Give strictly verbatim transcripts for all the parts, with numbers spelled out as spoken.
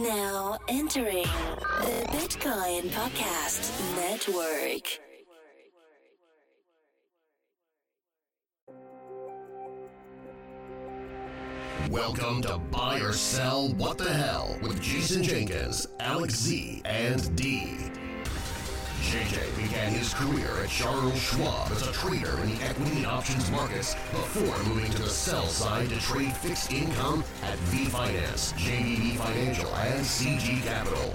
Now entering the Bitcoin Podcast Network. Welcome to Buy or Sell What the Hell with Jason Jenkins, Alex Z, and D. J J began his career at Charles Schwab as a trader in the equity and options markets before moving to the sell side to trade fixed income at V Finance, J D B Financial, and C G Capital.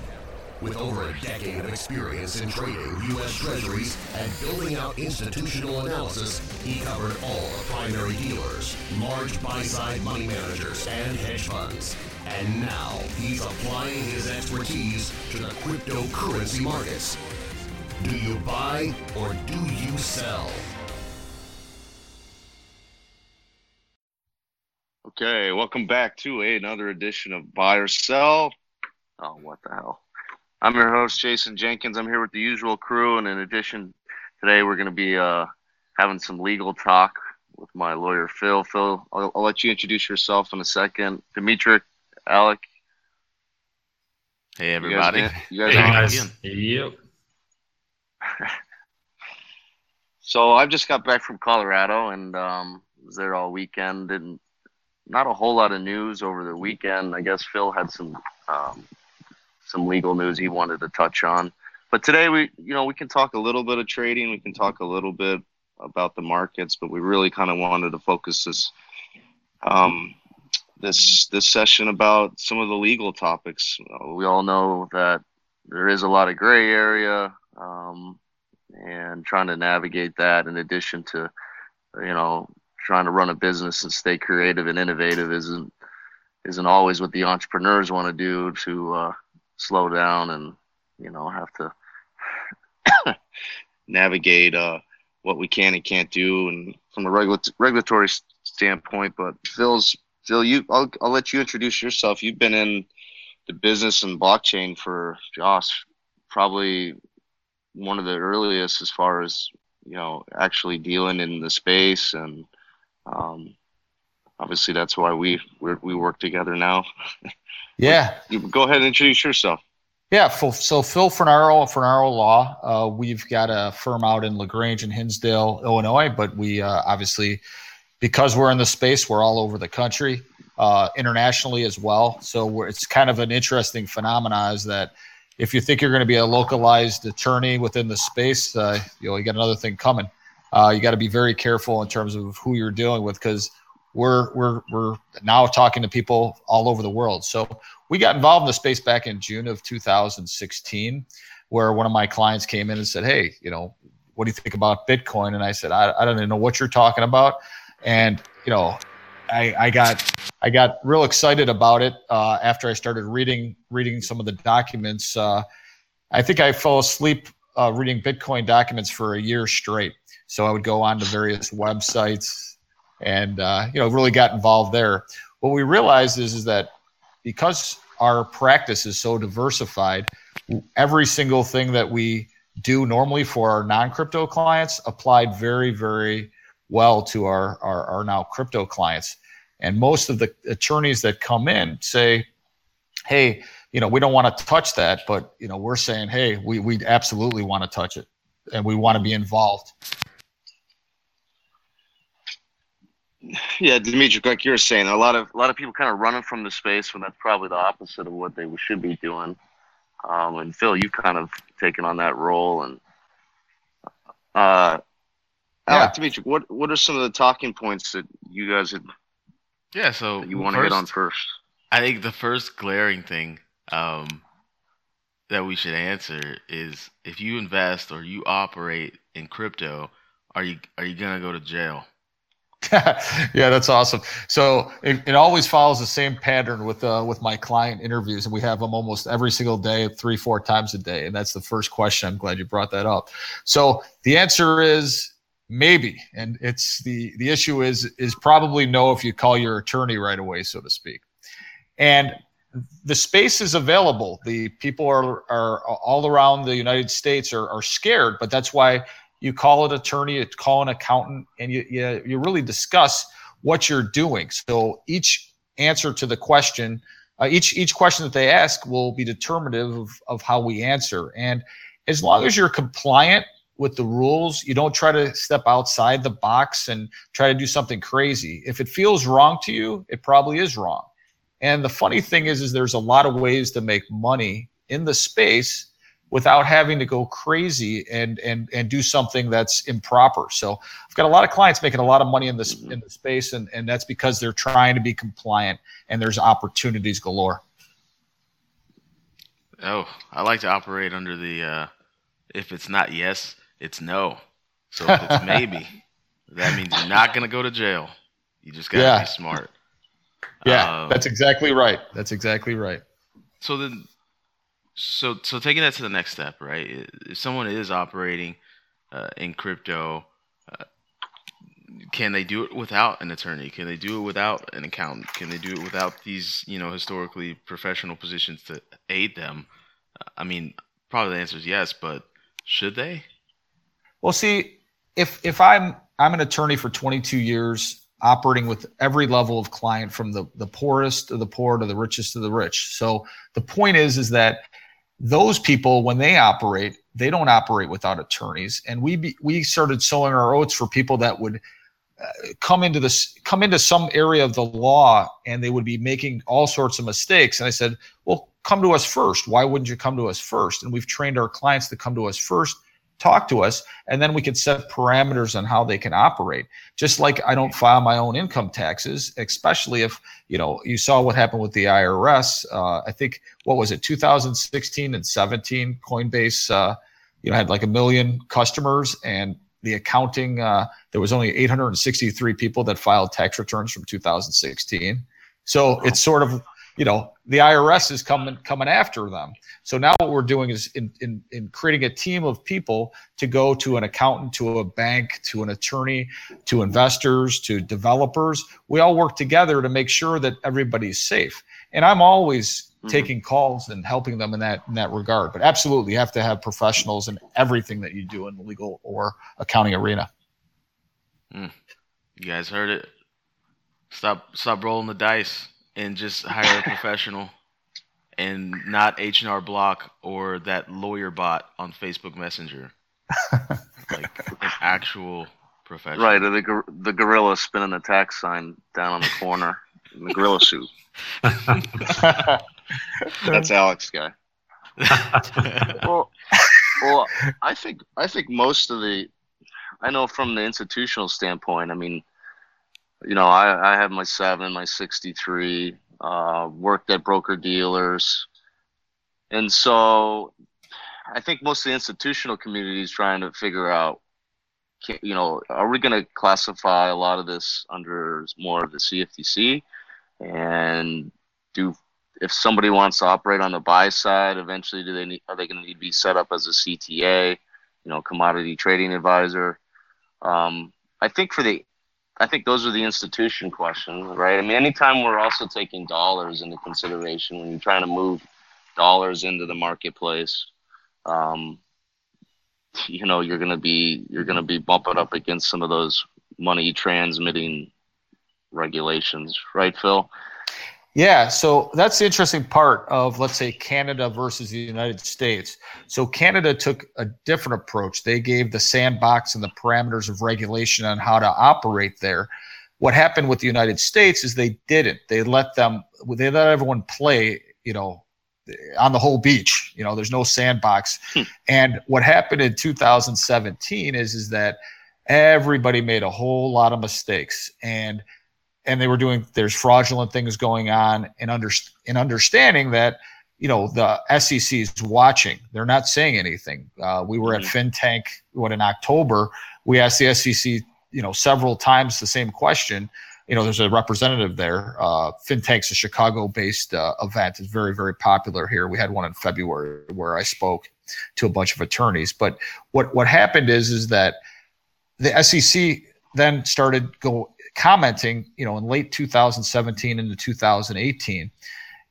With over a decade of experience in trading U S Treasuries and building out institutional analysis, he covered all the primary dealers, large buy-side money managers, and hedge funds. And now he's applying his expertise to the cryptocurrency markets. Do you buy or do you sell? Okay, welcome back to another edition of Buy or Sell. Oh, what the hell. I'm your host, Jason Jenkins. I'm here with the usual crew, and in addition, today we're going to be uh, having some legal talk with my lawyer, Phil. Phil, I'll, I'll let you introduce yourself in a second. Dimitri, Alec. Hey, everybody. You guys, you guys hey, guys. Yep. So I've just got back from Colorado, and um, was there all weekend. Didn't, not a whole lot of news over the weekend. I guess Phil had some... Um, some legal news he wanted to touch on. But today we, you know, we can talk a little bit of trading. We can talk a little bit about the markets, but we really kind of wanted to focus this, um, this, this session about some of the legal topics. Uh, we all know that there is a lot of gray area, um, and trying to navigate that in addition to, you know, trying to run a business and stay creative and innovative isn't, isn't always what the entrepreneurs want to do to, uh, slow down and, you know, have to navigate uh, what we can and can't do, and from a regula- regulatory standpoint. But Phil's Phil, you I'll I'll let you introduce yourself. You've been in the business and blockchain for Josh, probably one of the earliest as far as, you know, actually dealing in the space, and um, obviously that's why we we're, we work together now. Yeah. Go ahead and introduce yourself. Yeah. So Phil Fornaro of Fornaro Law. Uh, we've got a firm out in LaGrange and Hinsdale, Illinois, but we uh, obviously, because we're in the space, we're all over the country, uh, internationally as well. So we're, it's kind of an interesting phenomenon is that if you think you're going to be a localized attorney within the space, uh, you know, you got another thing coming. Uh, you got to be very careful in terms of who you're dealing with, because We're we're we're now talking to people all over the world. So we got involved in the space back in June of two thousand sixteen, where one of my clients came in and said, "Hey, you know, what do you think about Bitcoin?" And I said, "I, I don't even know what you're talking about." And you know, I I got I got real excited about it uh, after I started reading reading some of the documents. Uh, I think I fell asleep uh, reading Bitcoin documents for a year straight. So I would go on to various websites. And, uh, you know, really got involved there. What we realized is, is that because our practice is so diversified, every single thing that we do normally for our non-crypto clients applied very, very well to our, our, our now crypto clients. And most of the attorneys that come in say, hey, you know, we don't want to touch that, but, you know, we're saying, hey, we, we absolutely want to touch it and we want to be involved. Yeah, Dimitri, like you're saying, a lot of a lot of people kind of running from the space when that's probably the opposite of what they should be doing. Um, and Phil, you've kind of taken on that role. And uh, yeah. Dimitri, what what are some of the talking points that you guys had? Yeah, so that you want to hit on first? I think the first glaring thing um, that we should answer is if you invest or you operate in crypto, are you are you gonna go to jail? Yeah, that's awesome. So it, it always follows the same pattern with uh, with my client interviews, and we have them almost every single day, three, four times a day. And that's the first question. I'm glad you brought that up. So the answer is maybe, and it's the the issue is is probably no if you call your attorney right away, so to speak. And the space is available. The people are are all around the United States are are scared, but that's why. You call an attorney, you call an accountant, and you, you you really discuss what you're doing. So each answer to the question uh, each each question that they ask will be determinative of, of how we answer. And as long as you're compliant with the rules, you don't try to step outside the box and try to do something crazy. If it feels wrong to you, it probably is wrong. And the funny thing is, is there's a lot of ways to make money in the space without having to go crazy and and and do something that's improper. So I've got a lot of clients making a lot of money in this in the space, and, and that's because they're trying to be compliant, and there's opportunities galore. Oh, I like to operate under the, uh, if it's not yes, it's no. So if it's maybe, that means you're not going to go to jail. You just got to yeah. be smart. Yeah, um, that's exactly right. That's exactly right. So then, so so taking that to the next step, right? If someone is operating uh, in crypto, uh, can they do it without an attorney? Can they do it without an accountant? Can they do it without these, you know, historically professional positions to aid them? I mean, probably the answer is yes, but should they? Well, see, if if I'm I'm an attorney for twenty-two years, operating with every level of client, from the, the poorest to the poor to the richest to the rich. So the point is, is that those people, when they operate, they don't operate without attorneys. And we be, we started sowing our oats for people that would uh, come into this, come into some area of the law, and they would be making all sorts of mistakes. And I said, well, come to us first. Why wouldn't you come to us first? And we've trained our clients to come to us first, talk to us, and then we can set parameters on how they can operate. Just like I don't file my own income taxes, especially if, you know, you saw what happened with the I R S. Uh, I think, what was it, two thousand sixteen and seventeen, Coinbase, uh, you know, had like a million customers, and the accounting, uh, there was only eight hundred sixty-three people that filed tax returns from two thousand sixteen. So it's sort of, you know, the I R S is coming coming after them. So now what we're doing is in, in, in creating a team of people to go to an accountant, to a bank, to an attorney, to investors, to developers. We all work together to make sure that everybody's safe. And I'm always mm-hmm. taking calls and helping them in that in that regard. But absolutely, you have to have professionals in everything that you do in the legal or accounting arena. Mm. You guys heard it. Stop stop rolling the dice and just hire a professional, and not H and R Block or that lawyer bot on Facebook Messenger. Like an actual professional. Right, or the, the gorilla spinning the tax sign down on the corner in the gorilla suit. That's Alex guy. Well, well, I think I think most of the, I know from the institutional standpoint, I mean, you know, I, I have my seven, my sixty-three, uh, worked at broker dealers. And so I think most of the institutional community is trying to figure out, can, you know, are we going to classify a lot of this under more of the C F T C? And do, if somebody wants to operate on the buy side, eventually do they need, are they going to need to be set up as a C T A, you know, commodity trading advisor? Um, I think for the I think those are the institution questions, right? I mean, anytime we're also taking dollars into consideration when you're trying to move dollars into the marketplace, um, you know, you're gonna be you're gonna be bumping up against some of those money transmitting regulations, right, Phil? Yeah, so that's the interesting part of, let's say, Canada versus the United States. So Canada took a different approach. They gave the sandbox and the parameters of regulation on how to operate there. What happened with the United States is they didn't. They let them, they let everyone play, you know, on the whole beach. You know, there's no sandbox. Hmm. And what happened in two thousand seventeen is, is that everybody made a whole lot of mistakes. And And they were doing, there's fraudulent things going on, and, under, and understanding that, you know, the S E C is watching. They're not saying anything. Uh, we were mm-hmm. at FinTank, what, in October, we asked the S E C, you know, several times the same question. You know, there's a representative there. Uh, FinTank's a Chicago-based uh, event. It's very, very popular here. We had one in February where I spoke to a bunch of attorneys. But what, what happened is, is that the S E C then started go. commenting, you know, in late two thousand seventeen into two thousand eighteen,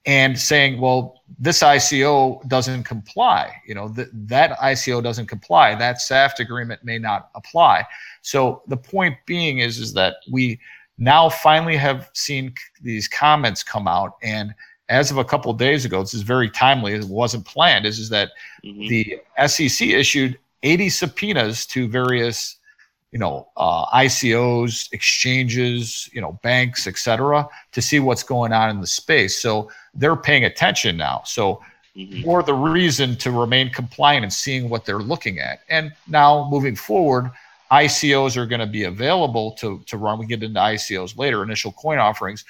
and saying, well, this I C O doesn't comply. You know, th- that I C O doesn't comply. That SAFT agreement may not apply. So the point being is, is that we now finally have seen c- these comments come out, and as of a couple of days ago, this is very timely, it wasn't planned, is, is that mm-hmm. the S E C issued eighty subpoenas to various, you know, uh, I C Os, exchanges, you know, banks, et cetera, to see what's going on in the space. So they're paying attention now. So mm-hmm. for the reason to remain compliant and seeing what they're looking at. And now moving forward, I C Os are going to be available to, to run. We get into I C Os later, initial coin offerings,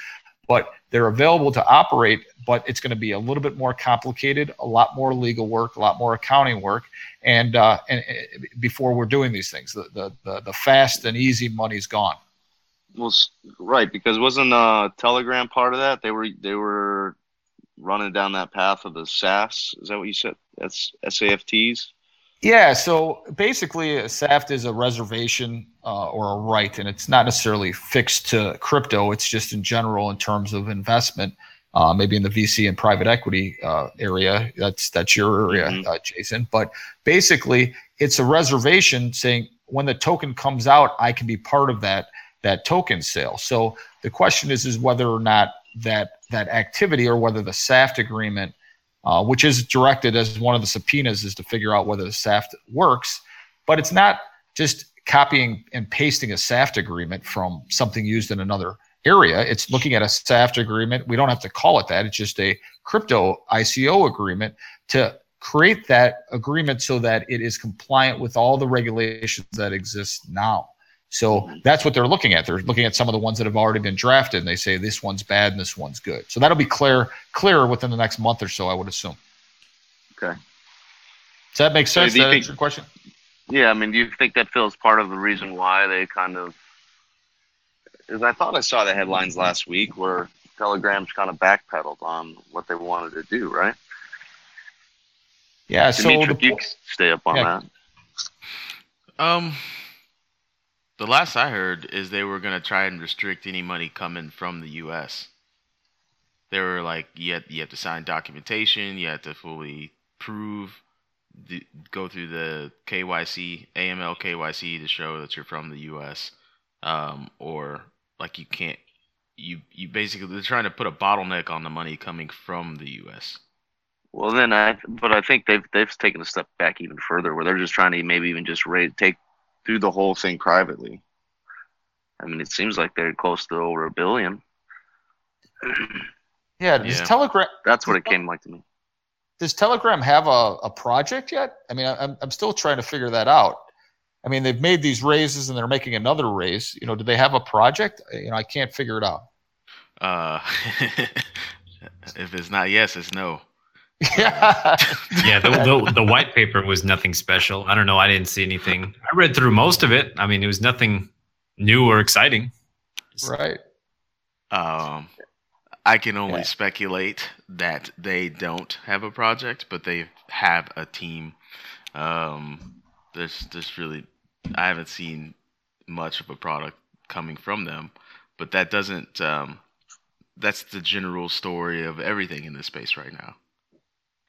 but they're available to operate, but it's going to be a little bit more complicated, a lot more legal work, a lot more accounting work. And, uh, and, and before we're doing these things, the, the, the, the fast and easy money's gone. Well, right. Because wasn't uh Telegram part of that? They were, they were running down that path of the S A Fs. Is that what you said? That's S A F Ts. Yeah, so basically a S A F T is a reservation uh, or a right, and it's not necessarily fixed to crypto. It's just in general in terms of investment, uh, maybe in the V C and private equity uh, area. That's that's your area, mm-hmm. uh, Jason. But basically it's a reservation saying when the token comes out, I can be part of that that token sale. So the question is, is whether or not that, that activity or whether the S A F T agreement Uh, which is directed as one of the subpoenas is to figure out whether the S A F T works, but it's not just copying and pasting a S A F T agreement from something used in another area. It's looking at a S A F T agreement. We don't have to call it that. It's just a crypto I C O agreement to create that agreement so that it is compliant with all the regulations that exist now. So that's what they're looking at. They're looking at some of the ones that have already been drafted, and they say this one's bad and this one's good. So that'll be clear, clearer within the next month or so, I would assume. Okay. Does that make sense? Hey, do you that think, answer your question? Yeah, I mean, do you think that Phil's part of the reason why they kind of – because I thought I saw the headlines last week where Telegram's kind of backpedaled on what they wanted to do, right? Yeah, Dimitri, so – you stay up on yeah. that. Um. The last I heard is they were going to try and restrict any money coming from the U S. They were like, you have, you have to sign documentation, you have to fully prove, the, go through the K Y C, A M L K Y C to show that you're from the U S. Um, or like you can't, you, you basically, they're trying to put a bottleneck on the money coming from the U S. Well, then I, but I think they've, they've taken a step back even further where they're just trying to maybe even just raise, take, do the whole thing privately. I mean, it seems like they're close to over a billion. Yeah, does yeah. Telegram... That's what it came like to me. Does Telegram have a, a project yet? I mean, I'm I'm still trying to figure that out. I mean, they've made these raises and they're making another raise. You know, do they have a project? You know, I can't figure it out. Uh, if it's not yes, it's no. Yeah, yeah. The, the the white paper was nothing special. I don't know. I didn't see anything. I read through most of it. I mean, it was nothing new or exciting. Right. Um, I can only yeah. speculate that they don't have a project, but they have a team. Um, there's there's really I haven't seen much of a product coming from them, but that doesn't. Um, that's the general story of everything in this space right now.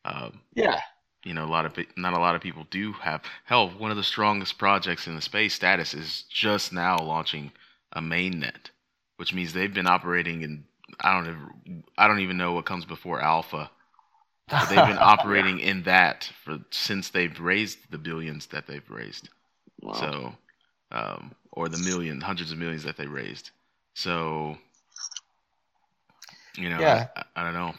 Um, yeah, you know, a lot of not a lot of people do have. Hell, one of the strongest projects in the space, Status, is just now launching a mainnet, which means they've been operating in I don't ever, I don't even know what comes before alpha. But they've been operating yeah. in that for since they've raised the billions that they've raised, wow. so um, or the million, hundreds of millions that they raised. So you know, yeah. I, I don't know.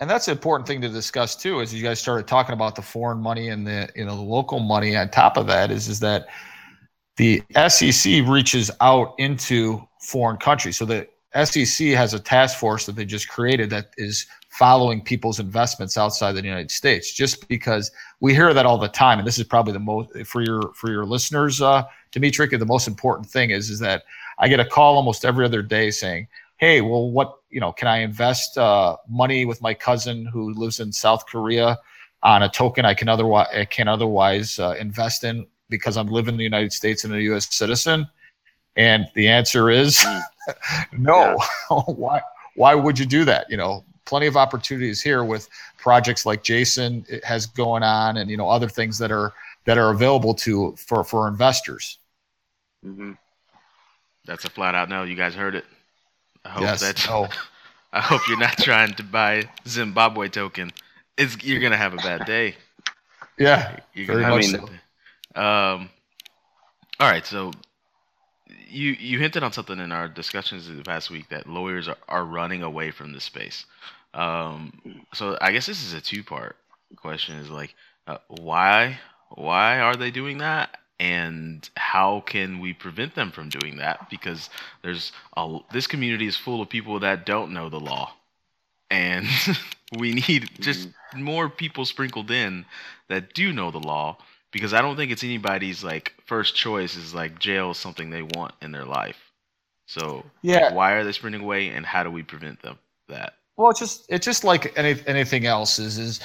And that's an important thing to discuss too, as you guys started talking about the foreign money and the you know the local money on top of that is, is that the S E C reaches out into foreign countries. So the S E C has a task force that they just created that is following people's investments outside the United States, just because we hear that all the time. And this is probably the most, for your for your listeners, uh, Dimitri, the most important thing is, is that I get a call almost every other day saying, hey, well, what, you know, can I invest uh, money with my cousin who lives in South Korea on a token I can otherwise I can otherwise uh, invest in because I'm living in the United States and a U S citizen? And the answer is no. Why? Why would you do that? You know, plenty of opportunities here with projects like Jason has going on, and you know, other things that are that are available to for for investors. Mm-hmm. That's a flat out no. You guys heard it. I hope yes. that. Oh. I hope you're not trying to buy Zimbabwe token. It's you're gonna have a bad day. Yeah, you're very much so. Um, all right, so you you hinted on something in our discussions the past week that lawyers are, are running away from this space. Um, so I guess this is a two-part question: is like uh, why why are they doing that? And how can we prevent them from doing that? Because there's a, this community is full of people that don't know the law, and we need just more people sprinkled in that do know the law. Because I don't think it's anybody's like first choice is like jail is something they want in their life. So yeah, like, why are they sprinting away, and how do we prevent them that? Well, it's just it's just like any, anything else is is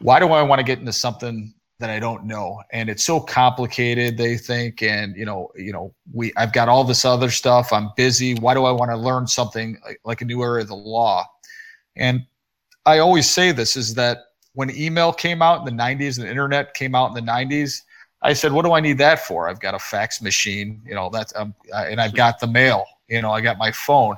why do I want to get into something that I don't know? And it's so complicated, they think, and you know, you know, we I've got all this other stuff, I'm busy. Why do I want to learn something like, like a new area of the law? And I always say this is that when email came out in the nineties and the internet came out in the nineties, I said, what do I need that for? I've got a fax machine, you know, that's um, and I've got the mail, you know, I got my phone.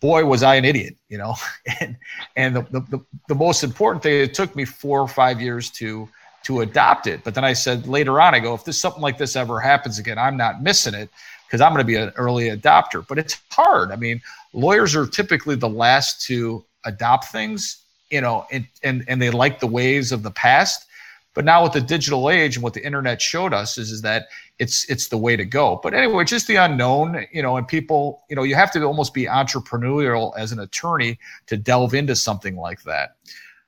Boy, was I an idiot, you know. and and the, the, the, the most important thing, it took me four or five years to to adopt it. But then I said later on, I go, if this something like this ever happens again, I'm not missing it because I'm going to be an early adopter. But it's hard. I mean, lawyers are typically the last to adopt things, you know, and, and, and they like the ways of the past. But now with the digital age and what the internet showed us is, is that it's it's the way to go. But anyway, just the unknown, you know, and people, you know, you have to almost be entrepreneurial as an attorney to delve into something like that.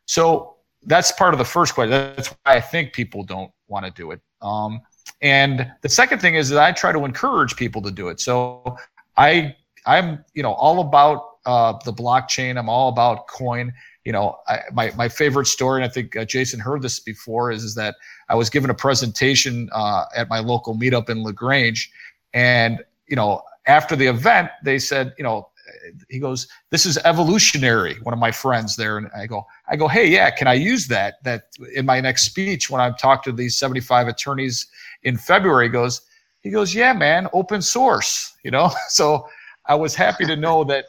So that's part of the first question. That's why I think people don't want to do it. Um, and the second thing is that I try to encourage people to do it. So I, I'm, you know, all about uh, the blockchain. I'm all about coin. You know, I, my my favorite story, and I think uh, Jason heard this before, is, is that I was given a presentation uh, at my local meetup in LaGrange. And, you know, after the event, they said, you know, he goes, this is evolutionary, one of my friends there. And I go, I go, hey, yeah, can I use that? That in my next speech when I've talked to these seventy-five attorneys in February, he goes, he goes, yeah, man, open source, you know? So I was happy to know that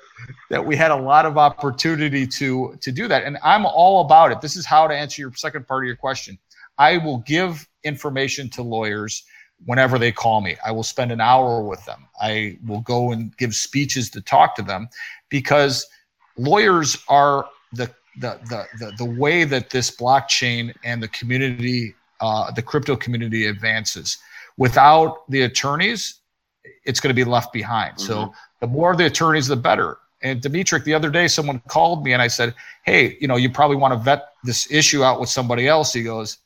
that we had a lot of opportunity to to do that. And I'm all about it. This is how to answer your second part of your question. I will give information to lawyers whenever they call me. I will spend an hour with them. I will go and give speeches to talk to them because lawyers are the the the the, the way that this blockchain and the community, uh, the crypto community advances. Without the attorneys, it's going to be left behind. Mm-hmm. So the more the attorneys, the better. And Dimitri, the other day, someone called me and I said, hey, you know, you probably want to vet this issue out with somebody else. He goes,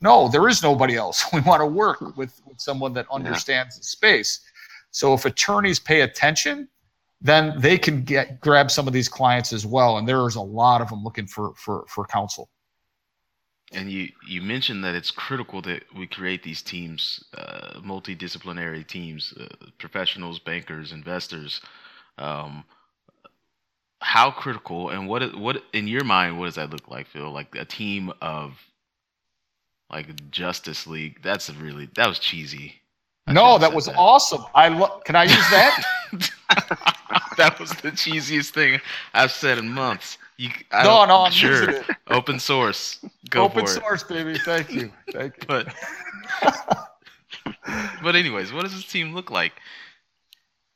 no, there is nobody else. We want to work with, with someone that understands yeah. the space. So if attorneys pay attention, then they can get grab some of these clients as well. And there's a lot of them looking for, for, for counsel. And you, you mentioned that it's critical that we create these teams, uh, multidisciplinary teams, uh, professionals, bankers, investors. Um, how critical and what what in your mind, what does that look like, Phil? Like a team of like Justice League? That's a really that was cheesy. I no, that was that. awesome. I lo- can I use that? That was the cheesiest thing I've said in months. You, I no, no, I'm sure. using it. Open source. Go Open for it. Source, baby. Thank you. Thank you. But, but anyways, what does this team look like?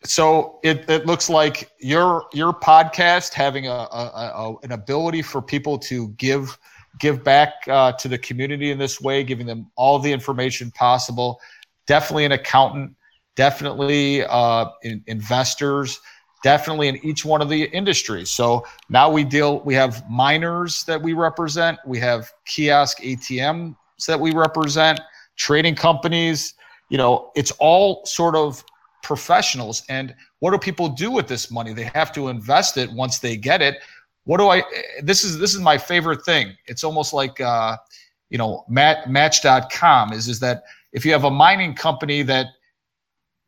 So it, it looks like your your podcast having a, a, a an ability for people to give give back uh, to the community in this way, giving them all the information possible. Definitely an accountant. Definitely uh, in, investors. Definitely in each one of the industries. So now we deal, we have miners that we represent. We have kiosk A T Ms that we represent, trading companies. You know, it's all sort of professionals. And what do people do with this money? They have to invest it once they get it. What do I, this is, this is my favorite thing. It's almost like, uh, you know, mat, match dot com is, is that if you have a mining company that,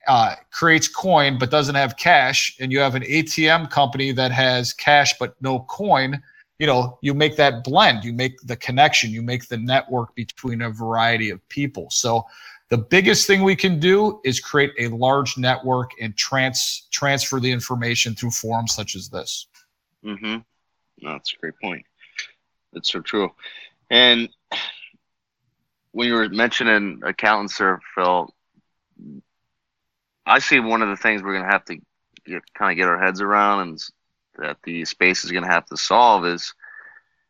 Uh, creates coin but doesn't have cash, and you have an A T M company that has cash but no coin, you know, you make that blend, you make the connection, you make the network between a variety of people. So the biggest thing we can do is create a large network and trans- transfer the information through forums such as this. Mm-hmm. No, that's a great point. That's so true. And when you were mentioning accountants there, Phil, I see one of the things we're going to have to get, kind of get our heads around and that the space is going to have to solve is,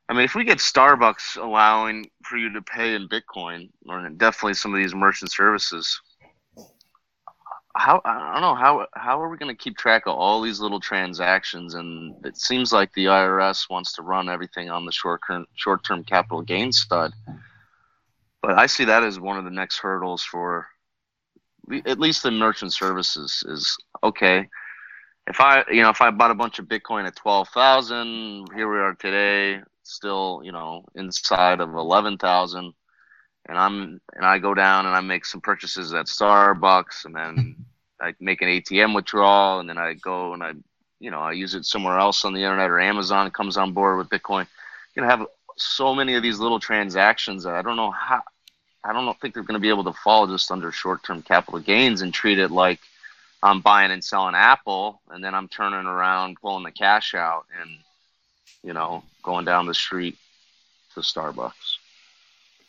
I mean, if we get Starbucks allowing for you to pay in Bitcoin, or definitely some of these merchant services, how I don't know how how are we going to keep track of all these little transactions? And it seems like the I R S wants to run everything on the short term short-term capital gains stud. But I see that as one of the next hurdles for at least the merchant services is okay. If I, you know, if I bought a bunch of Bitcoin at twelve thousand, here we are today, still, you know, inside of eleven thousand, and I'm, and I go down and I make some purchases at Starbucks, and then I make an A T M withdrawal, and then I go and I, you know, I use it somewhere else on the internet, or Amazon comes on board with Bitcoin. You're gonna have so many of these little transactions that I don't know how, I don't think they're gonna be able to fall just under short-term capital gains and treat it like I'm buying and selling Apple, and then I'm turning around, pulling the cash out, and, you know, going down the street to Starbucks.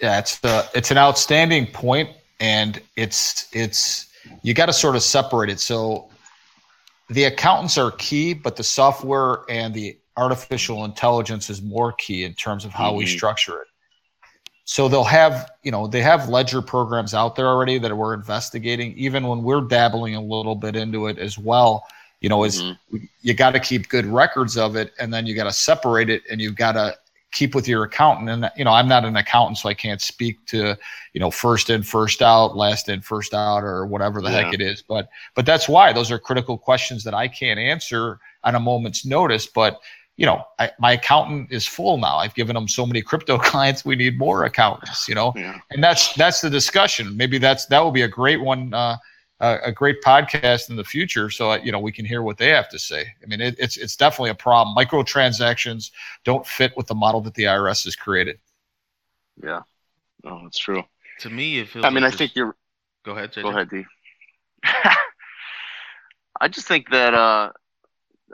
Yeah, it's the it's an outstanding point, and it's it's you got to sort of separate it. So the accountants are key, but the software and the artificial intelligence is more key in terms of how mm-hmm. we structure it. So they'll have, you know, they have ledger programs out there already that we're investigating, even when we're dabbling a little bit into it as well. You know, is mm-hmm. you got to keep good records of it, and then you got to separate it, and you've got to keep with your accountant. And, you know, I'm not an accountant, so I can't speak to, you know, first in, first out, last in, first out, or whatever the yeah. heck it is. But, but that's why those are critical questions that I can't answer on a moment's notice. But, you know, I, my accountant is full now. I've given them so many crypto clients. We need more accountants, you know, yeah. and that's, that's the discussion. Maybe that's, that will be a great one, uh, a, a great podcast in the future. So, uh, you know, we can hear what they have to say. I mean, it, it's, it's definitely a problem. Microtransactions don't fit with the model that the I R S has created. Yeah. No, that's true. To me, it feels I mean, like I think you're go ahead. J J. Go ahead, D. I just think that, uh,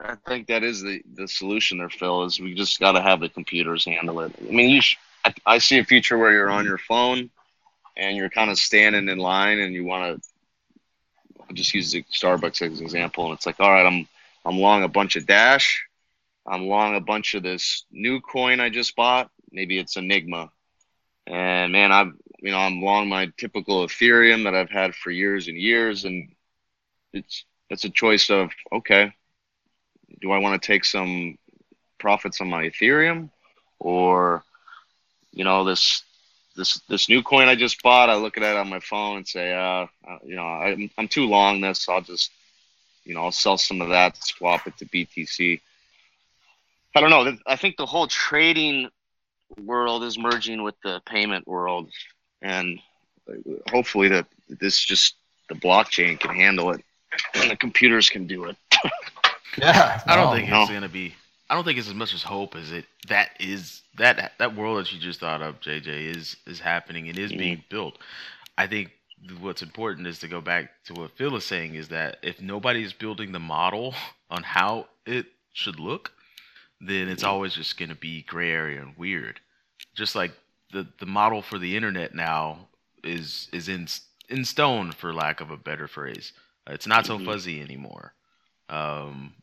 I think that is the, the solution there, Phil, is we just got to have the computers handle it. I mean, you sh- I, I see a future where you're on your phone and you're kind of standing in line and you want to – I'll just use the Starbucks as an example. And it's like, all right, I'm I'm long a bunch of Dash. I'm long a bunch of this new coin I just bought. Maybe it's Enigma. And, man, I've, you know, I'm long my typical Ethereum that I've had for years and years. And it's it's a choice of, okay, do I want to take some profits on my Ethereum, or, you know, this this this new coin I just bought? I look at it on my phone and say, uh, you know, I'm I'm too long this. So I'll just, you know, I'll sell some of that, swap it to B T C. I don't know. I think the whole trading world is merging with the payment world, and hopefully that this just the blockchain can handle it, and the computers can do it. Yeah, I don't no, think it's no. gonna be. I don't think it's as much as hope as it that is that that world that you just thought of, J J, is is happening and is mm-hmm. being built. I think what's important is to go back to what Phil is saying is that if nobody's building the model on how it should look, then it's mm-hmm. always just gonna be gray area and weird. Just like the the model for the internet now is is in in stone, for lack of a better phrase. It's not mm-hmm. so fuzzy anymore. Um,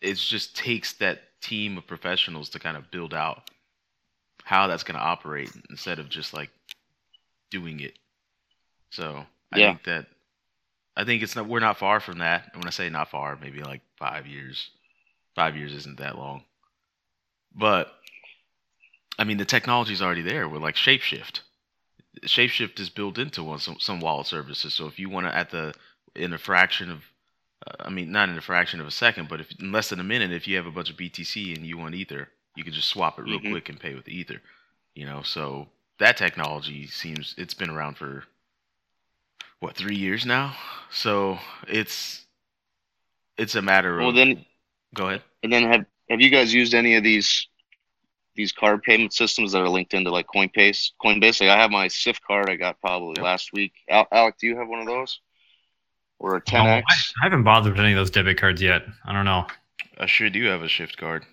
it just takes that team of professionals to kind of build out how that's going to operate instead of just like doing it. So I yeah. think that I think it's not we're not far from that. And when I say not far, maybe like five years. Five years isn't that long. But I mean, the technology's already there. We're like Shapeshift. Shapeshift is built into one, some some wallet services. So if you want to at the in a fraction of I mean, not in a fraction of a second, but if in less than a minute, if you have a bunch of B T C and you want Ether, you can just swap it real mm-hmm. quick and pay with Ether, you know? So that technology seems, it's been around for, what, three years now? So it's it's a matter of... Well, then... Go ahead. And then have have you guys used any of these these card payment systems that are linked into, like, Coinbase? Coinbase, like, I have my Sift card I got probably yep. last week. Al- Alec, do you have one of those? Or a ten X. Oh, I, I haven't bothered with any of those debit cards yet. I don't know. I sure do have a Shift card.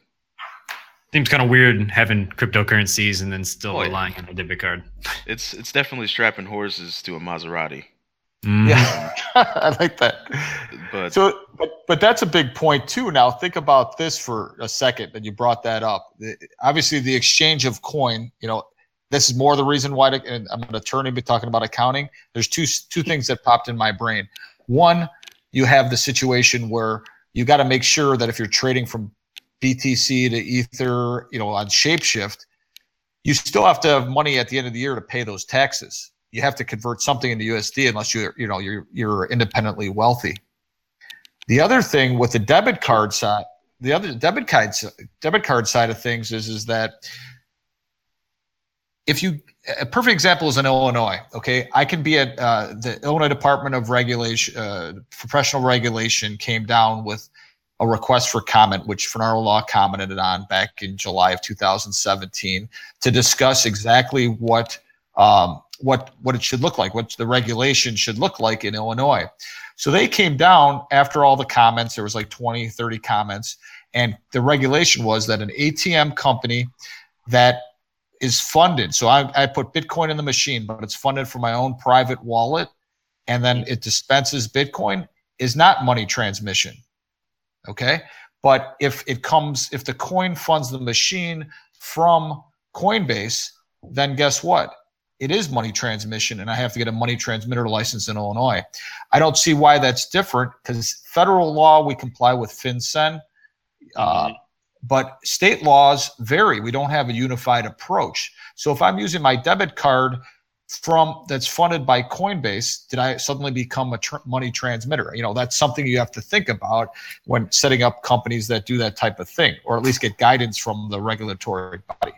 Seems kind of weird having cryptocurrencies and then still oh, relying yeah. on a debit card. It's it's definitely strapping horses to a Maserati. Mm. Yeah, I like that. But so, but, but that's a big point too. Now think about this for a second that you brought that up. The, obviously, the exchange of coin. You know, this is more the reason why. To, and I'm an attorney, but talking about accounting, there's two two things that popped in my brain. One, you have the situation where you got to make sure that if you're trading from B T C to Ether, you know, on Shapeshift, you still have to have money at the end of the year to pay those taxes. You have to convert something into U S D unless you're, you know, you're you're independently wealthy. The other thing with the debit card side, the other debit card debit card side of things is is that if you, a perfect example is in Illinois. Okay, I can be at uh, the Illinois Department of Regulation, uh, Professional Regulation came down with a request for comment, which Fornaro Law commented on back in July of two thousand seventeen, to discuss exactly what. Um, what what it should look like, what the regulation should look like in Illinois. So they came down after all the comments. There was like twenty, thirty comments. And the regulation was that an A T M company that is funded, so I, I put Bitcoin in the machine, but it's funded from my own private wallet, and then it dispenses Bitcoin, is not money transmission. Okay? But if it comes, if the coin funds the machine from Coinbase, then guess what? It is money transmission, and I have to get a money transmitter license in Illinois. I don't see why that's different, because federal law, we comply with FinCEN, uh, but state laws vary. We don't have a unified approach. So if I'm using my debit card from that's funded by Coinbase, did I suddenly become a tr- money transmitter? You know, that's something you have to think about when setting up companies that do that type of thing, or at least get guidance from the regulatory body.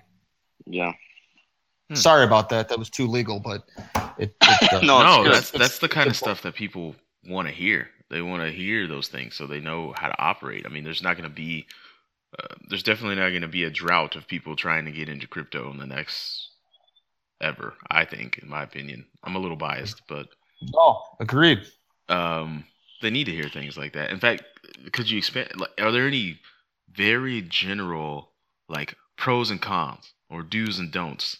Yeah. Hmm. Sorry about that. That was too legal, but it, it uh, no, no that's that's the kind of stuff that people want to hear. They want to hear those things so they know how to operate. I mean, there's not going to be, uh, there's definitely not going to be a drought of people trying to get into crypto in the next ever. I think, in my opinion, I'm a little biased, but oh, agreed. Um, they need to hear things like that. In fact, could you expand? Like, are there any very general like pros and cons or do's and don'ts?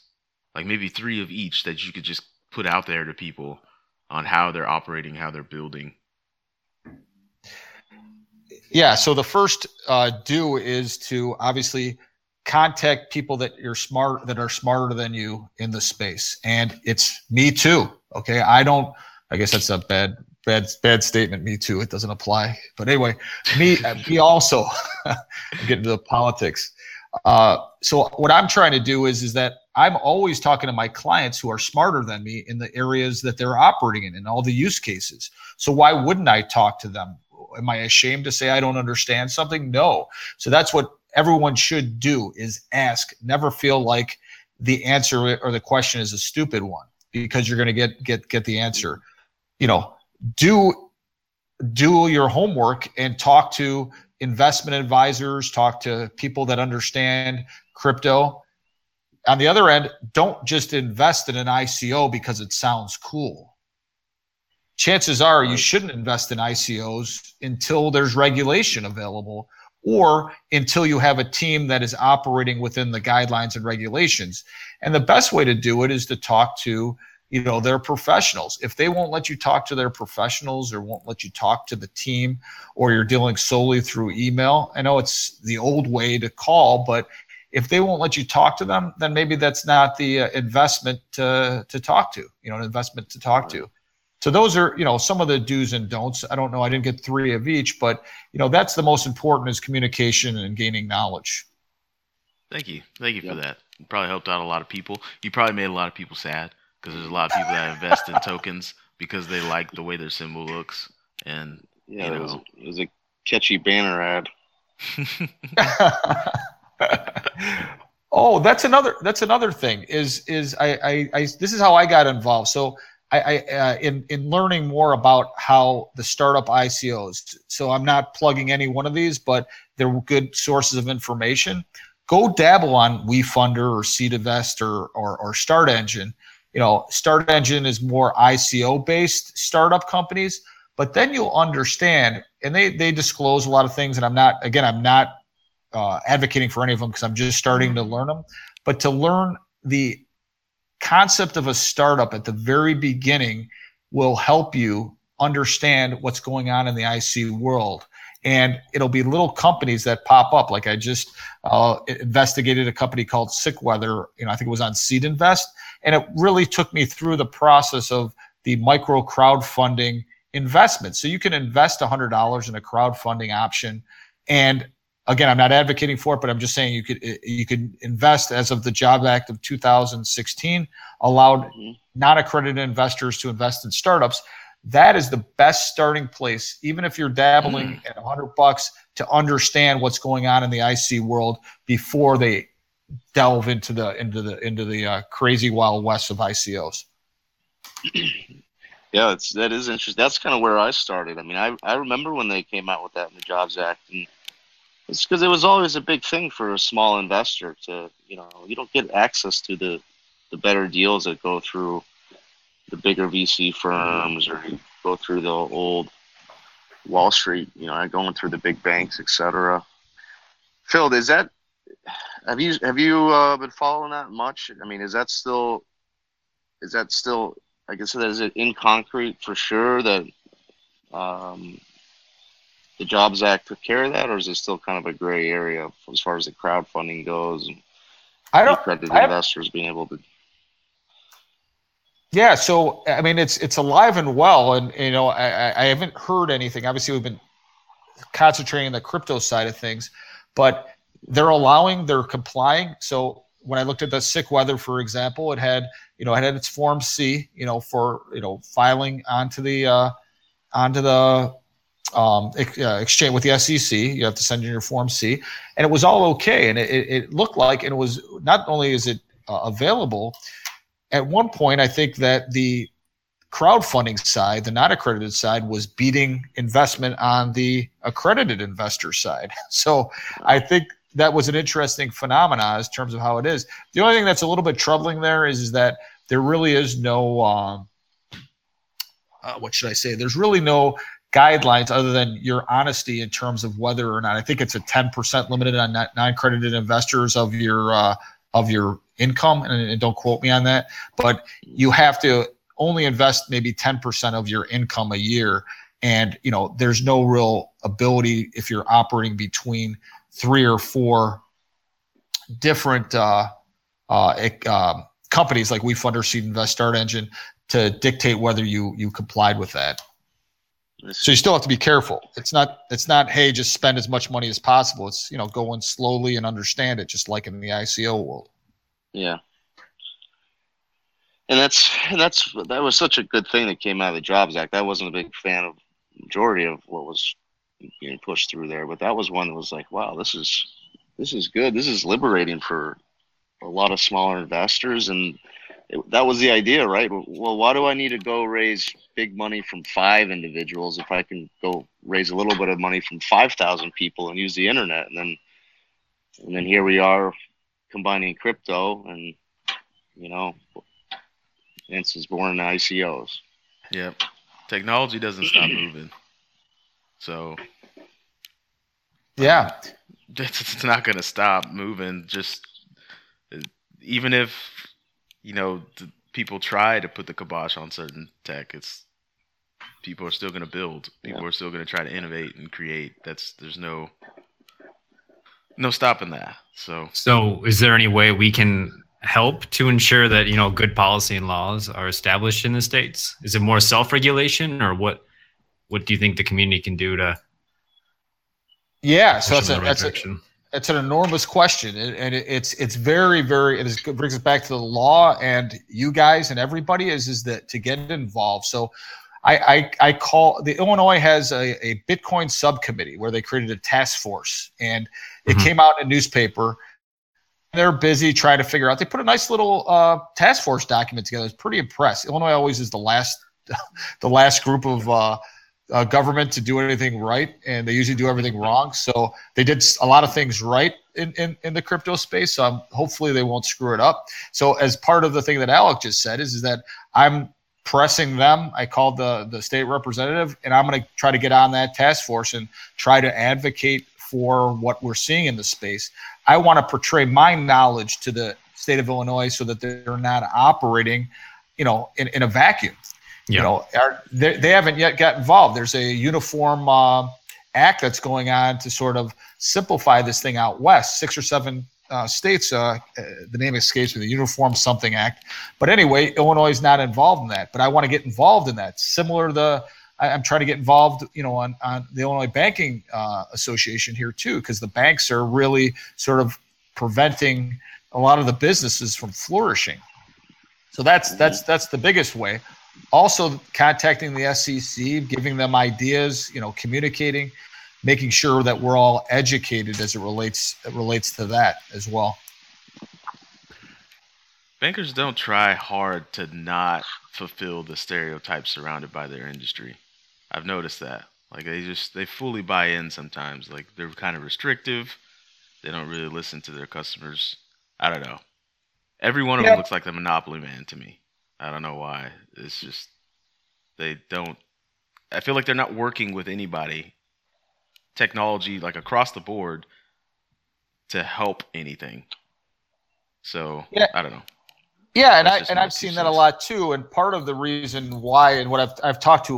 Like maybe three of each that you could just put out there to people on how they're operating, how they're building. Yeah. So the first uh, do is to obviously contact people that you're smart, that are smarter than you in the space. And it's me too. Okay. I don't, I guess that's a bad, bad, bad statement. Me too. It doesn't apply, but anyway, me, me also get into the politics. Uh, so what I'm trying to do is, is that I'm always talking to my clients who are smarter than me in the areas that they're operating in and all the use cases. So why wouldn't I talk to them? Am I ashamed to say I don't understand something? No. So that's what everyone should do, is ask. Never feel like the answer or the question is a stupid one, because you're going to get, get, get the answer. You know, do, do your homework and talk to investment advisors, talk to people that understand crypto. On the other end, don't just invest in an I C O because it sounds cool. Chances are you shouldn't invest in I C Os until there's regulation available, or until you have a team that is operating within the guidelines and regulations. And the best way to do it is to talk to, you know, their professionals. If they won't let you talk to their professionals, or won't let you talk to the team, or you're dealing solely through email, I know it's the old way to call, but if they won't let you talk to them, then maybe that's not the uh, investment to, to talk to, you know, an investment to talk to. So those are, you know, some of the do's and don'ts. I don't know. I didn't get three of each, but, you know, that's the most important, is communication and gaining knowledge. Thank you. Thank you yep. for that. You probably helped out a lot of people. You probably made a lot of people sad, because there's a lot of people that invest in tokens because they like the way their symbol looks. And, yeah, you know, it was, it was a catchy banner ad. Oh, that's another. That's another thing. Is is I, I, I this is how I got involved. So I, I uh, in in learning more about how the startup I C Os. So I'm not plugging any one of these, but they're good sources of information. Go dabble on WeFunder or SeedInvest or or, or StartEngine. You know, StartEngine is more I C O based startup companies. But then you'll understand, and they they disclose a lot of things. And I'm not. Again, I'm not. uh, advocating for any of them because I'm just starting to learn them. But to learn the concept of a startup at the very beginning will help you understand what's going on in the I C world. And it'll be little companies that pop up. Like I just uh, investigated a company called Sickweather. You know, I think it was on Seed Invest. And it really took me through the process of the micro crowdfunding investment. So you can invest one hundred dollars in a crowdfunding option. And again, I'm not advocating for it, but I'm just saying you could you could invest. As of the Jobs Act of two thousand sixteen, allowed mm-hmm. non-accredited investors to invest in startups. That is the best starting place, even if you're dabbling mm. at one hundred bucks, to understand what's going on in the I C world before they delve into the into the into the uh, crazy wild west of I C Os. Yeah, it's that is interesting. That's kind of where I started. I mean, I I remember when they came out with that in the Jobs Act, and it's because it was always a big thing for a small investor to, you know, you don't get access to the the better deals that go through the bigger V C firms, or you go through the old Wall Street, you know, going through the big banks, et cetera. Phil, is that, have you, have you uh, been following that much? I mean, is that still, is that still, like I said, is it in concrete for sure that um, the Jobs Act took care of that, or is it still kind of a gray area as far as the crowdfunding goes and I don't, accredited I investors being able to? Yeah, so I mean, it's it's alive and well, and you know, I, I haven't heard anything. Obviously, we've been concentrating on the crypto side of things, but they're allowing, they're complying. So when I looked at the Sickweather, for example, it had you know it had its Form C, you know, for you know filing onto the uh, onto the um, exchange with the S E C. You have to send in your Form C, and it was all okay, and it, it looked like, and it was not only is it uh, available. At one point, I think that the crowdfunding side, the non-accredited side, was beating investment on the accredited investor side. So I think that was an interesting phenomenon in terms of how it is. The only thing that's a little bit troubling there is, is that there really is no, um, uh, what should I say? There's really no guidelines other than your honesty in terms of whether or not. I think it's a ten percent limited on non-accredited investors of your uh, of your income, and don't quote me on that, but you have to only invest maybe ten percent of your income a year. And, you know, there's no real ability if you're operating between three or four different uh, uh, uh, companies like We Funder, Seed Invest, StartEngine to dictate whether you you complied with that. So you still have to be careful. It's not, it's not, hey, just spend as much money as possible. It's, you know, go in slowly and understand it, just like in the I C O world. Yeah. And that's, and that's, that was such a good thing that came out of the Jobs Act. I wasn't a big fan of the majority of what was being pushed through there, but that was one that was like, wow, this is, this is good. This is liberating for a lot of smaller investors. And it, that was the idea, right? Well, why do I need to go raise big money from five individuals if I can go raise a little bit of money from five thousand people and use the internet? And then, and then here we are, combining crypto and, you know, instance born I C Os. Yep. Technology doesn't stop moving. So. Yeah. It's not going to stop moving. Just even if, you know, the people try to put the kibosh on certain tech, it's people are still going to build. People yeah. are still going to try to innovate and create. That's there's no. No stopping that. So, so is there any way we can help to ensure that, you know, good policy and laws are established in the states? Is it more self-regulation, or what? What do you think the community can do to? Yeah, so that's a, that's, a, that's an enormous question, and it, it's it's very very it, is, it brings us back to the law and you guys and everybody is is that to get involved. So. I, I call the Illinois has a, a Bitcoin subcommittee where they created a task force, and it mm-hmm. came out in a newspaper. They're busy trying to figure out. They put a nice little uh, task force document together. It's pretty impressive. Illinois always is the last, the last group of uh, uh, government to do anything right, and they usually do everything wrong. So they did a lot of things right in in, in the crypto space. So I'm, hopefully they won't screw it up. So as part of the thing that Alec just said is, is that I'm. pressing them. I called the the state representative, and I'm going to try to get on that task force and try to advocate for what we're seeing in the space. I want to portray my knowledge to the state of Illinois so that they're not operating, you know, in, in a vacuum. Yeah. You know, are, they, they haven't yet got involved. There's a uniform uh, act that's going on to sort of simplify this thing out west, six or seven Uh, states, uh, uh, the name escapes me, the Uniform Something Act. But anyway, Illinois is not involved in that. But I want to get involved in that. Similar to the, I, I'm trying to get involved, you know, on, on the Illinois Banking uh, Association here too, because the banks are really sort of preventing a lot of the businesses from flourishing. So that's that's that's the biggest way. Also, contacting the S E C, giving them ideas, you know, communicating, making sure that we're all educated as it relates it relates to that as well. Bankers don't try hard to not fulfill the stereotypes surrounded by their industry. I've noticed that. Like they just they fully buy in sometimes. Like they're kind of restrictive. They don't really listen to their customers. I don't know. Every one of yeah. them looks like the Monopoly man to me. I don't know why. It's just they don't. I feel like they're not working with anybody. Technology like across the board to help anything. So yeah. I don't know. Yeah, and I and I've seen that a lot too. And part of the reason why, and what I've I've talked to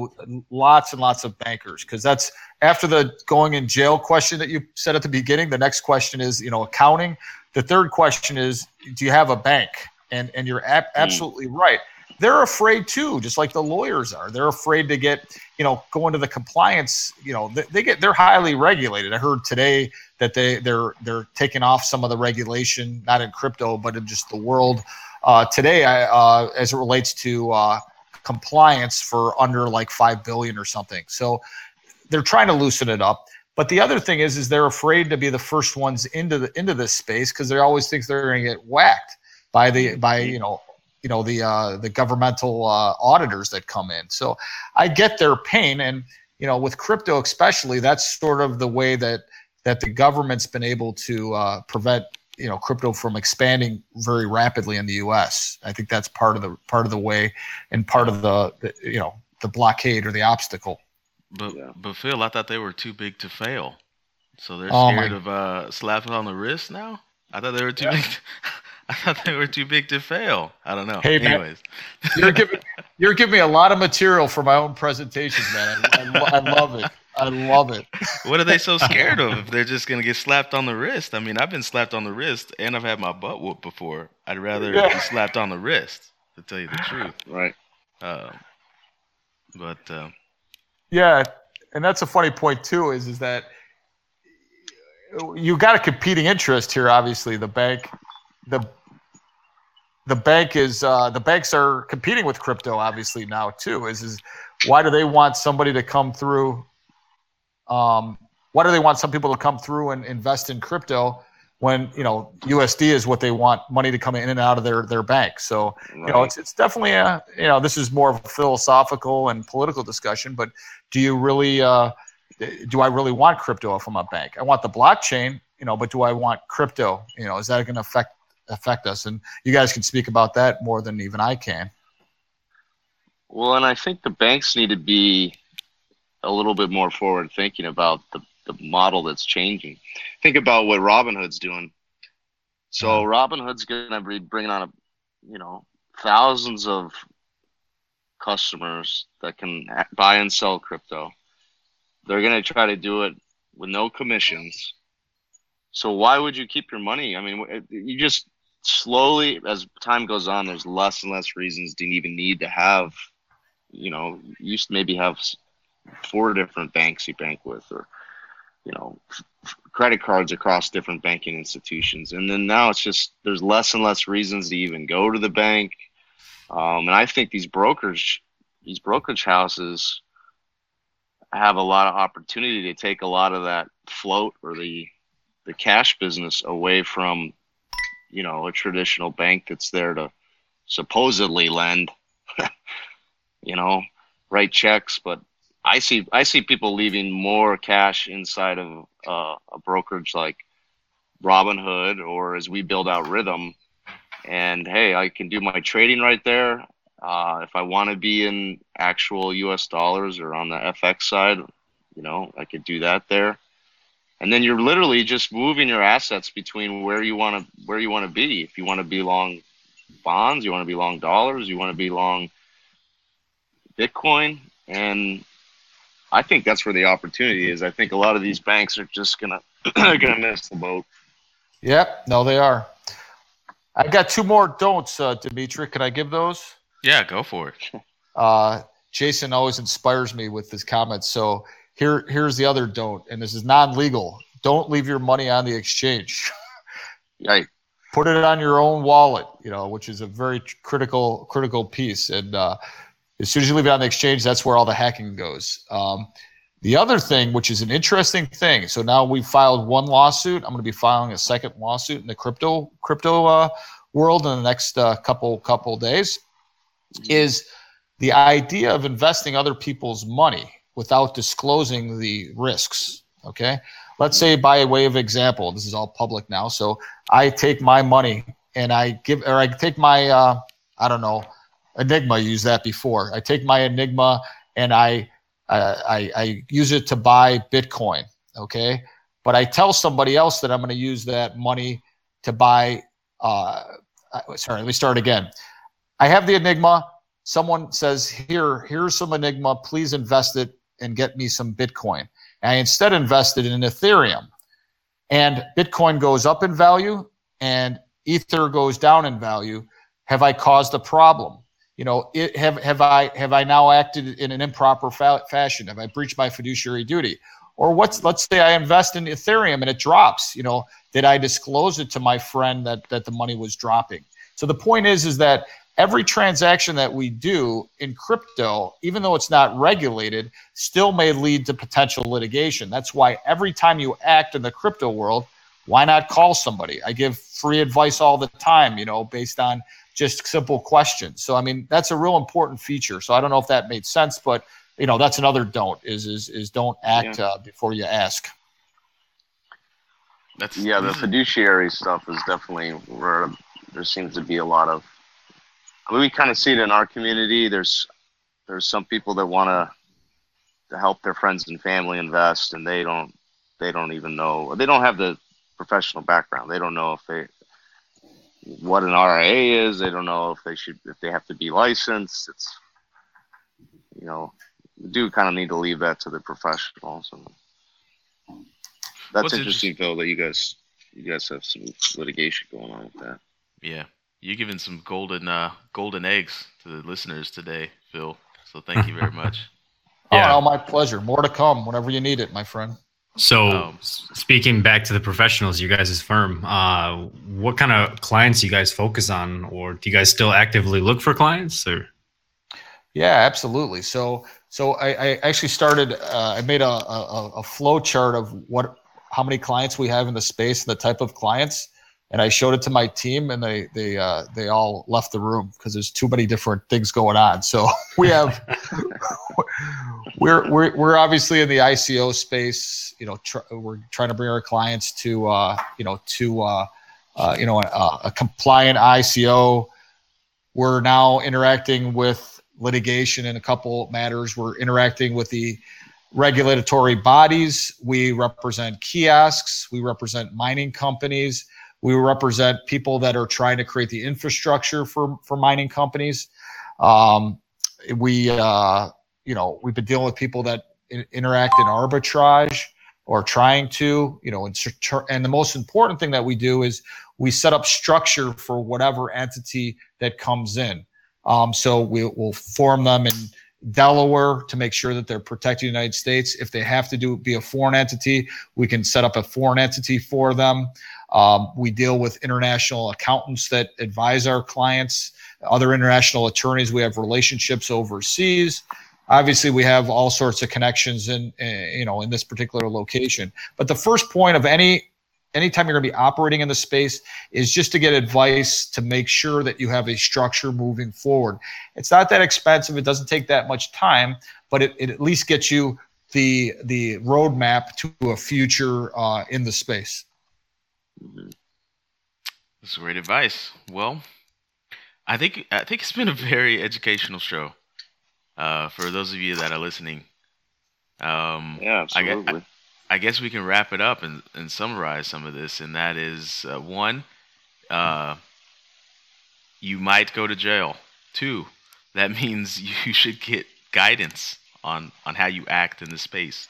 lots and lots of bankers, because that's after the going in jail question that you said at the beginning. The next question is, you know, accounting. The third question is, do you have a bank? And and you're ab- absolutely mm. right. They're afraid too, just like the lawyers are. They're afraid to get, you know, go into the compliance. You know, they, they get they're highly regulated. I heard today that they they're they're taking off some of the regulation, not in crypto, but in just the world uh, today. I, uh, as it relates to uh, compliance for under like five billion or something. So they're trying to loosen it up. But the other thing is, is they're afraid to be the first ones into the into this space because they always think they're going to get whacked by the by you know. you know, the uh, the governmental uh, auditors that come in. So I get their pain. And, you know, with crypto especially, that's sort of the way that that the government's been able to uh, prevent, you know, crypto from expanding very rapidly in the U S. I think that's part of the part of the way and part of the, the you know, the blockade or the obstacle. But, yeah. but Phil, I thought they were too big to fail. So they're scared oh of uh, slapping on the wrist now? I thought they were too yeah. big to- I thought they were too big to fail. I don't know. Hey, man, anyways, you're giving you're giving me a lot of material for my own presentations, man. I, I, I love it. I love it. What are they so scared of? If they're just gonna get slapped on the wrist? I mean, I've been slapped on the wrist, and I've had my butt whooped before. I'd rather yeah. be slapped on the wrist, to tell you the truth. Right. Uh, but uh, yeah, and that's a funny point too. Is is that you got a competing interest here? Obviously, the bank. The the bank is uh, the banks are competing with crypto obviously now too. Is is why do they want somebody to come through? Um, why do they want some people to come through and invest in crypto when you know U S D is what they want money to come in and out of their, their bank? So right. you know it's it's definitely a you know this is more of a philosophical and political discussion. But do you really uh, do I really want crypto if I'm a bank? I want the blockchain, you know, but do I want crypto? You know, is that going to affect affect us? And you guys can speak about that more than even I can. Well, and I think the banks need to be a little bit more forward thinking about the, the model that's changing. Think about what Robinhood's doing. So Robinhood's going to be bringing on, a, you know, thousands of customers that can buy and sell crypto. They're going to try to do it with no commissions. So why would you keep your money? I mean, you just slowly, as time goes on, there's less and less reasons to even need to have, you know, you used to maybe have four different banks you bank with or, you know, credit cards across different banking institutions. And then now it's just there's less and less reasons to even go to the bank. Um, and I think these brokers, these brokerage houses have a lot of opportunity to take a lot of that float or the the cash business away from, you know, a traditional bank that's there to supposedly lend, you know, write checks. But I see, I see people leaving more cash inside of uh, a brokerage like Robinhood or as we build out Rhythm and, hey, I can do my trading right there. Uh, if I want to be in actual U S dollars or on the F X side, you know, I could do that there. And then you're literally just moving your assets between where you want to where you want to be. If you want to be long bonds, you want to be long dollars, you want to be long Bitcoin. And I think that's where the opportunity is. I think a lot of these banks are just gonna gonna miss the boat. Yep, no, they are. I've got two more don'ts, uh, Dimitri. Can I give those? Yeah, go for it. Uh, Jason always inspires me with his comments. So here, here's the other don't, and this is non-legal. Don't leave your money on the exchange. Right. Put it on your own wallet, you know, which is a very critical critical piece. And uh, as soon as you leave it on the exchange, that's where all the hacking goes. Um, the other thing, which is an interesting thing, so now we've filed one lawsuit. I'm going to be filing a second lawsuit in the crypto crypto uh, world in the next uh, couple couple days, is the idea of investing other people's money without disclosing the risks, okay? Let's say, by way of example, this is all public now, so I take my money and I give, or I take my, uh, I don't know, Enigma, I used that before. I take my Enigma and I, uh, I, I use it to buy Bitcoin, okay? But I tell somebody else that I'm going to use that money to buy, uh, sorry, let me start again. I have the Enigma. Someone says, here, here's some Enigma, please invest it and get me some Bitcoin. And I instead invested in Ethereum. And Bitcoin goes up in value and Ether goes down in value. Have I caused a problem? You know, it, have have I have I now acted in an improper fa- fashion? Have I breached my fiduciary duty? Or what's, let's say I invest in Ethereum and it drops. You know, did I disclose it to my friend that, that the money was dropping? So the point is, is that every transaction that we do in crypto, even though it's not regulated, still may lead to potential litigation. That's why every time you act in the crypto world, why not call somebody? I give free advice all the time, you know, based on just simple questions. So, I mean, that's a real important feature. So I don't know if that made sense, but, you know, that's another don't is is, is don't act yeah. uh, before you ask. That's Yeah, the fiduciary stuff is definitely where there seems to be a lot of, we kind of see it in our community. There's there's some people that want to to help their friends and family invest, and they don't they don't even know. They don't have the professional background. They don't know if they what an R I A is. They don't know if they should if they have to be licensed. It's you know, you do kind of need to leave that to the professionals. And that's What's interesting, Phil, that you guys you guys have some litigation going on with that. Yeah. You're giving some golden uh, golden eggs to the listeners today, Phil. So thank you very much. yeah. Oh, my pleasure. More to come whenever you need it, my friend. So um, speaking back to the professionals, you guys' firm, uh, what kind of clients do you guys focus on? Or do you guys still actively look for clients? Or? Yeah, absolutely. So so I, I actually started, uh, I made a, a, a flow chart of what how many clients we have in the space and the type of clients. And I showed it to my team, and they they uh, they all left the room because there's too many different things going on. So we have we're we're we're obviously in the I C O space. You know, tr- we're trying to bring our clients to uh, you know to uh, uh, you know a, a compliant I C O. We're now interacting with litigation in a couple matters. We're interacting with the regulatory bodies. We represent kiosks. We represent mining companies. We represent people that are trying to create the infrastructure for, for mining companies. Um, we, uh, you know, we've been dealing with people that in, interact in arbitrage or trying to, you know, and, and the most important thing that we do is we set up structure for whatever entity that comes in. Um, so we will form them in Delaware to make sure that they're protecting the United States. If they have to do be a foreign entity, we can set up a foreign entity for them. Um, we deal with international accountants that advise our clients, other international attorneys. We have relationships overseas. Obviously, we have all sorts of connections in, in you know in this particular location. But the first point of any anytime you're going to be operating in the space is just to get advice to make sure that you have a structure moving forward. It's not that expensive. It doesn't take that much time, but it, it at least gets you the the roadmap to a future uh, in the space. Mm-hmm. That's great advice. Well, I think I think it's been a very educational show uh, for those of you that are listening. Um, yeah, absolutely. I, I, I guess we can wrap it up and, and summarize some of this, and that is uh, one, uh, you might go to jail. Two, that means you should get guidance on, on how you act in the space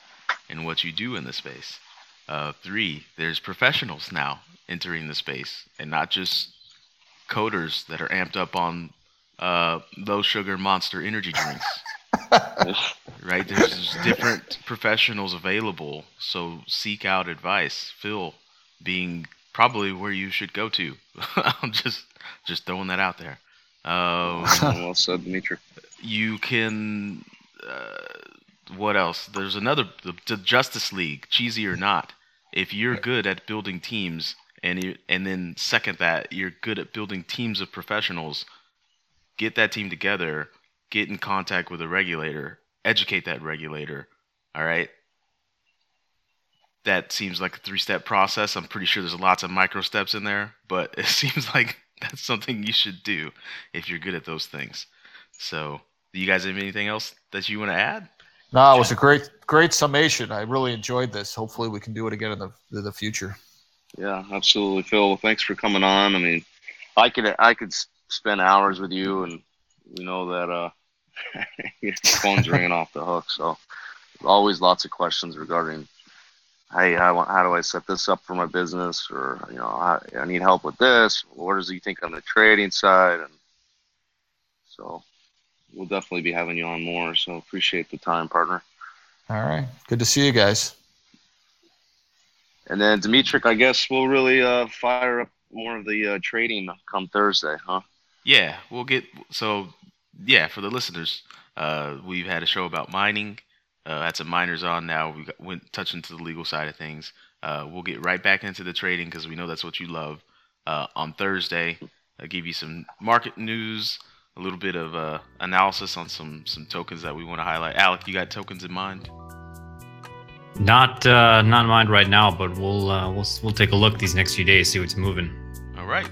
and what you do in the space. Uh, three, there's professionals now entering the space, and not just coders that are amped up on uh, low-sugar monster energy drinks. Right? There's different professionals available, so seek out advice. Phil being probably where you should go to. I'm just just throwing that out there. Um, well said, Dimitri. You can... Uh, what else? There's another... The, the Justice League, cheesy or not. If you're good at building teams, and you, and then second that, you're good at building teams of professionals, get that team together, get in contact with a regulator, educate that regulator, all right? That seems like a three-step process. I'm pretty sure there's lots of micro steps in there, but it seems like that's something you should do if you're good at those things. So do you guys have anything else that you want to add? No, it was a great great summation. I really enjoyed this. Hopefully we can do it again in the in the future. Yeah, absolutely, Phil. Well, thanks for coming on. I mean, I could I could spend hours with you, and we know that uh, your phone's ringing off the hook. So always lots of questions regarding, hey, how, how do I set this up for my business, or you know, I, I need help with this. What does he think on the trading side? And so we'll definitely be having you on more. So appreciate the time, partner. All right, good to see you guys. And then, Dimitri, I guess we'll really uh, fire up more of the uh, trading come Thursday, huh? Yeah, we'll get – so, yeah, for the listeners, uh, we've had a show about mining. Uh, had some miners on now. We got, went touch into the legal side of things. Uh, we'll get right back into the trading because we know that's what you love. Uh, on Thursday, I'll give you some market news, a little bit of uh, analysis on some, some tokens that we want to highlight. Alec, you got tokens in mind? Not uh, not in mind right now, but we'll uh, we'll we'll take a look these next few days, see what's moving. All right.